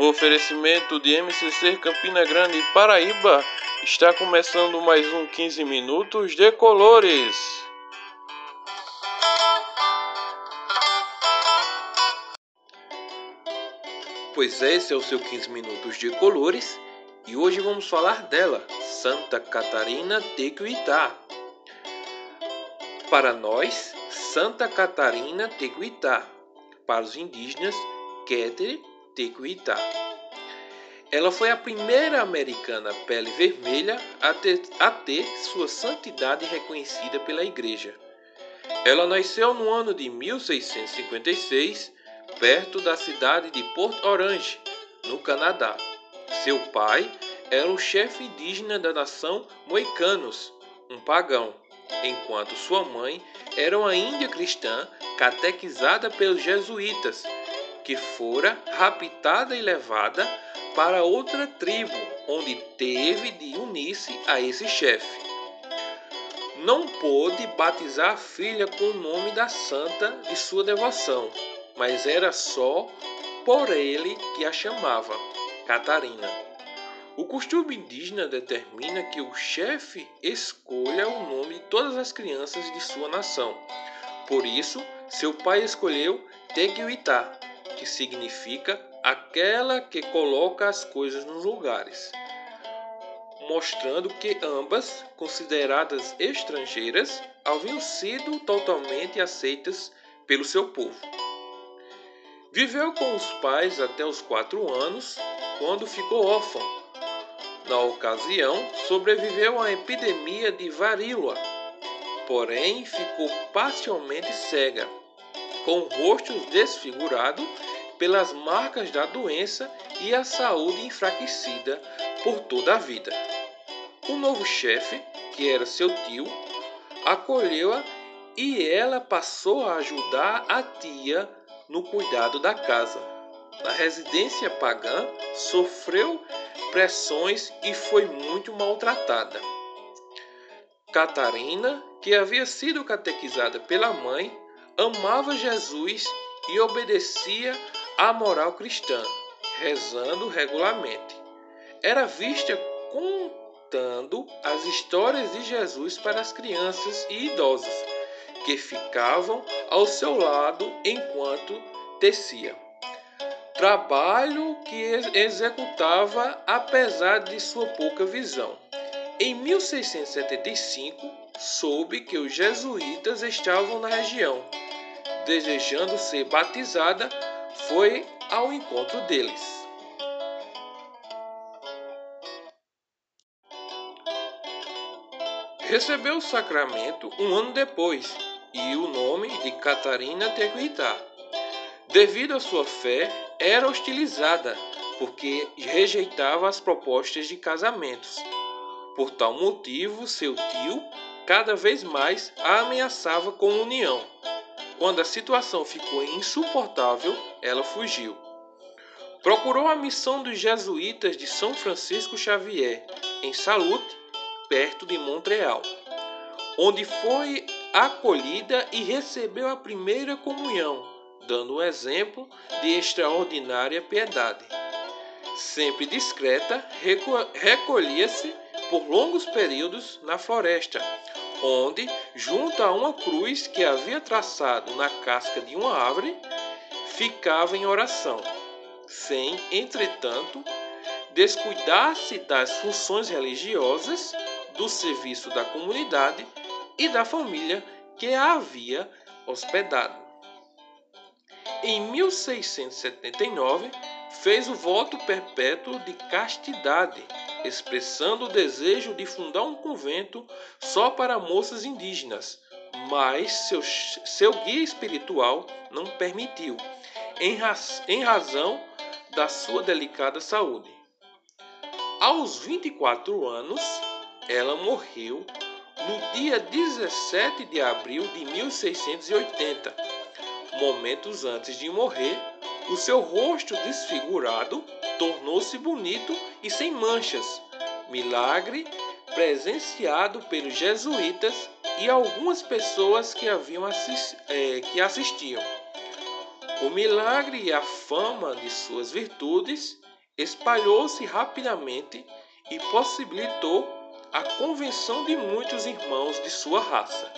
No oferecimento de MCC Campina Grande e Paraíba, está começando mais um 15 Minutos de Colores. Pois é, esse é o seu 15 Minutos de Colores e hoje vamos falar dela, Santa Catarina Tecuitá. Para nós, Santa Catarina Tecuitá. Para os indígenas, Kateri Tecuitá. Ela foi a primeira americana pele vermelha a ter sua santidade reconhecida pela Igreja. Ela nasceu no ano de 1656, perto da cidade de Port Orange, no Canadá. Seu pai era o chefe indígena da nação Moicanos, um pagão, enquanto sua mãe era uma índia cristã catequizada pelos jesuítas, que fora raptada e levada para outra tribo, onde teve de unir-se a esse chefe. Não pôde batizar a filha com o nome da santa de sua devoção, mas era só por ele que a chamava, Catarina. O costume indígena determina que o chefe escolha o nome de todas as crianças de sua nação. Por isso, seu pai escolheu Tecuitá, que significa aquela que coloca as coisas nos lugares, mostrando que ambas, consideradas estrangeiras, haviam sido totalmente aceitas pelo seu povo. Viveu com os pais até os 4 anos, quando ficou órfão. Na ocasião, sobreviveu à epidemia de varíola, porém ficou parcialmente cega, com o rosto desfigurado pelas marcas da doença e a saúde enfraquecida por toda a vida. O novo chefe, que era seu tio, acolheu-a e ela passou a ajudar a tia no cuidado da casa. Na residência pagã, sofreu pressões e foi muito maltratada. Catarina, que havia sido catequizada pela mãe, amava Jesus e obedecia à moral cristã, rezando regularmente. Era vista contando as histórias de Jesus para as crianças e idosos, que ficavam ao seu lado enquanto tecia, trabalho que executava apesar de sua pouca visão. Em 1675, soube que os jesuítas estavam na região. Desejando ser batizada, foi ao encontro deles. Recebeu o sacramento um ano depois e o nome de Catarina Tecuitá. Devido à sua fé, era hostilizada porque rejeitava as propostas de casamentos. Por tal motivo, seu tio cada vez mais a ameaçava com união. Quando a situação ficou insuportável, ela fugiu. Procurou a missão dos jesuítas de São Francisco Xavier, em Sault, perto de Montreal, onde foi acolhida e recebeu a primeira comunhão, dando um exemplo de extraordinária piedade. Sempre discreta, recolhia-se por longos períodos na floresta, onde, junto a uma cruz que havia traçado na casca de uma árvore, ficava em oração, sem, entretanto, descuidar-se das funções religiosas, do serviço da comunidade e da família que a havia hospedado. Em 1679, fez o voto perpétuo de castidade, expressando o desejo de fundar um convento só para moças indígenas, mas seu guia espiritual não permitiu, em razão da sua delicada saúde. Aos 24 anos, ela morreu no dia 17 de abril de 1680. Momentos antes de morrer, o seu rosto desfigurado tornou-se bonito e sem manchas, milagre presenciado pelos jesuítas e algumas pessoas que assistiam. O milagre e a fama de suas virtudes espalhou-se rapidamente e possibilitou a convenção de muitos irmãos de sua raça.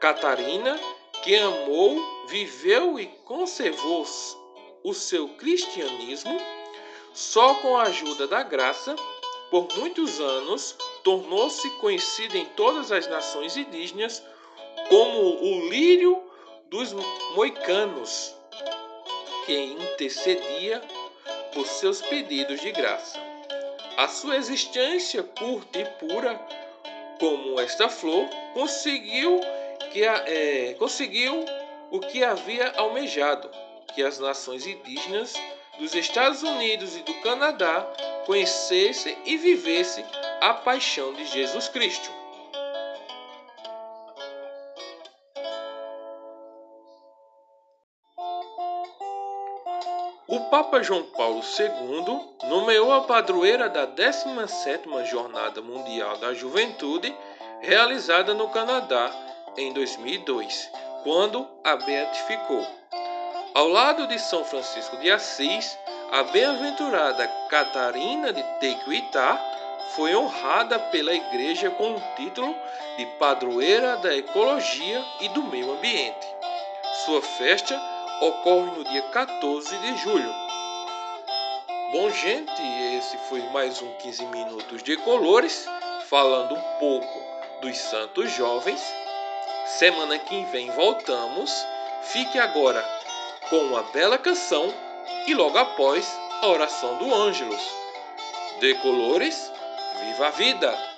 Catarina, que amou, viveu e conservou o seu cristianismo, só com a ajuda da graça, por muitos anos, tornou-se conhecida em todas as nações indígenas como o lírio dos moicanos, que intercedia por seus pedidos de graça. A sua existência curta e pura, como esta flor, conseguiu o que havia almejado, que as nações indígenas dos Estados Unidos e do Canadá conhecessem e vivessem a paixão de Jesus Cristo. O Papa João Paulo II nomeou a padroeira da 17ª Jornada Mundial da Juventude, realizada no Canadá em 2002, quando a beatificou. Ao lado de São Francisco de Assis, a bem-aventurada Catarina de Tecuitá foi honrada pela Igreja com o título de Padroeira da Ecologia e do Meio Ambiente. Sua festa ocorre no dia 14 de julho. Bom, gente, esse foi mais um 15 Minutos de Colores, falando um pouco dos santos jovens. Semana que vem voltamos. Fique agora com uma bela canção e logo após a oração do Ângelus. De Colores, viva a vida!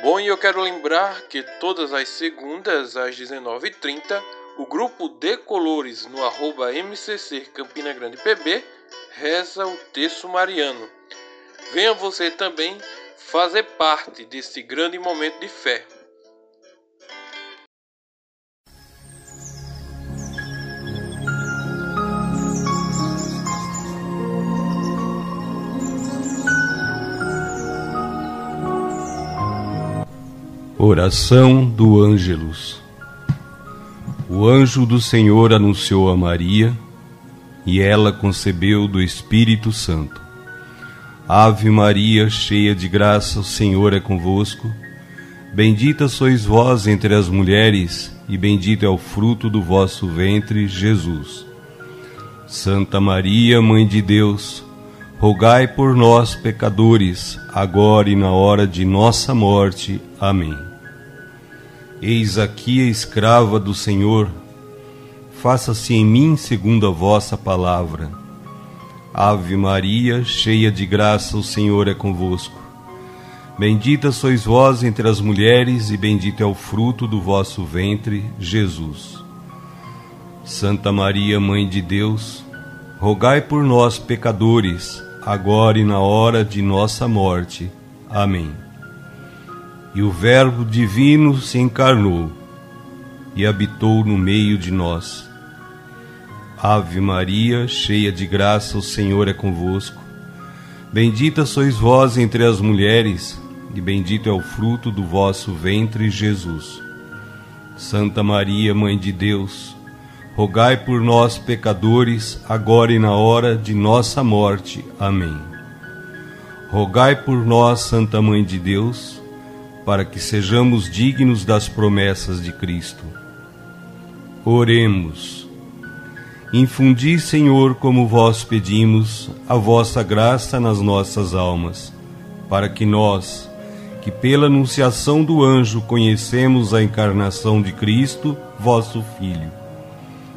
Bom, e eu quero lembrar que todas as segundas às 19h30 O grupo De Colores no @MCC Campina Grande PB reza o terço mariano. Venha você também fazer parte desse grande momento de fé. Oração do Ângelus. O anjo do Senhor anunciou a Maria, e ela concebeu do Espírito Santo. Ave Maria, cheia de graça, o Senhor é convosco. Bendita sois vós entre as mulheres, e bendito é o fruto do vosso ventre, Jesus. Santa Maria, Mãe de Deus, rogai por nós, pecadores, agora e na hora de nossa morte. Amém. Eis aqui a escrava do Senhor, faça-se em mim segundo a vossa palavra. Ave Maria, cheia de graça, o Senhor é convosco. Bendita sois vós entre as mulheres, e bendito é o fruto do vosso ventre, Jesus. Santa Maria, Mãe de Deus, rogai por nós, pecadores, agora e na hora de nossa morte. Amém. E o Verbo divino se encarnou e habitou no meio de nós. Ave Maria, cheia de graça, o Senhor é convosco. Bendita sois vós entre as mulheres, e bendito é o fruto do vosso ventre, Jesus. Santa Maria, Mãe de Deus, rogai por nós, pecadores, agora e na hora de nossa morte. Amém. Rogai por nós, Santa Mãe de Deus, para que sejamos dignos das promessas de Cristo. Oremos. Infundi, Senhor, como vós pedimos, a vossa graça nas nossas almas, para que nós, que pela anunciação do anjo conhecemos a encarnação de Cristo, vosso Filho,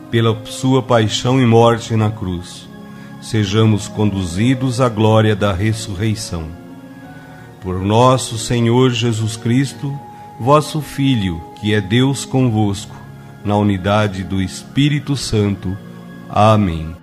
pela sua paixão e morte na cruz, sejamos conduzidos à glória da ressurreição. Por nosso Senhor Jesus Cristo, vosso Filho, que é Deus convosco, na unidade do Espírito Santo. Amém.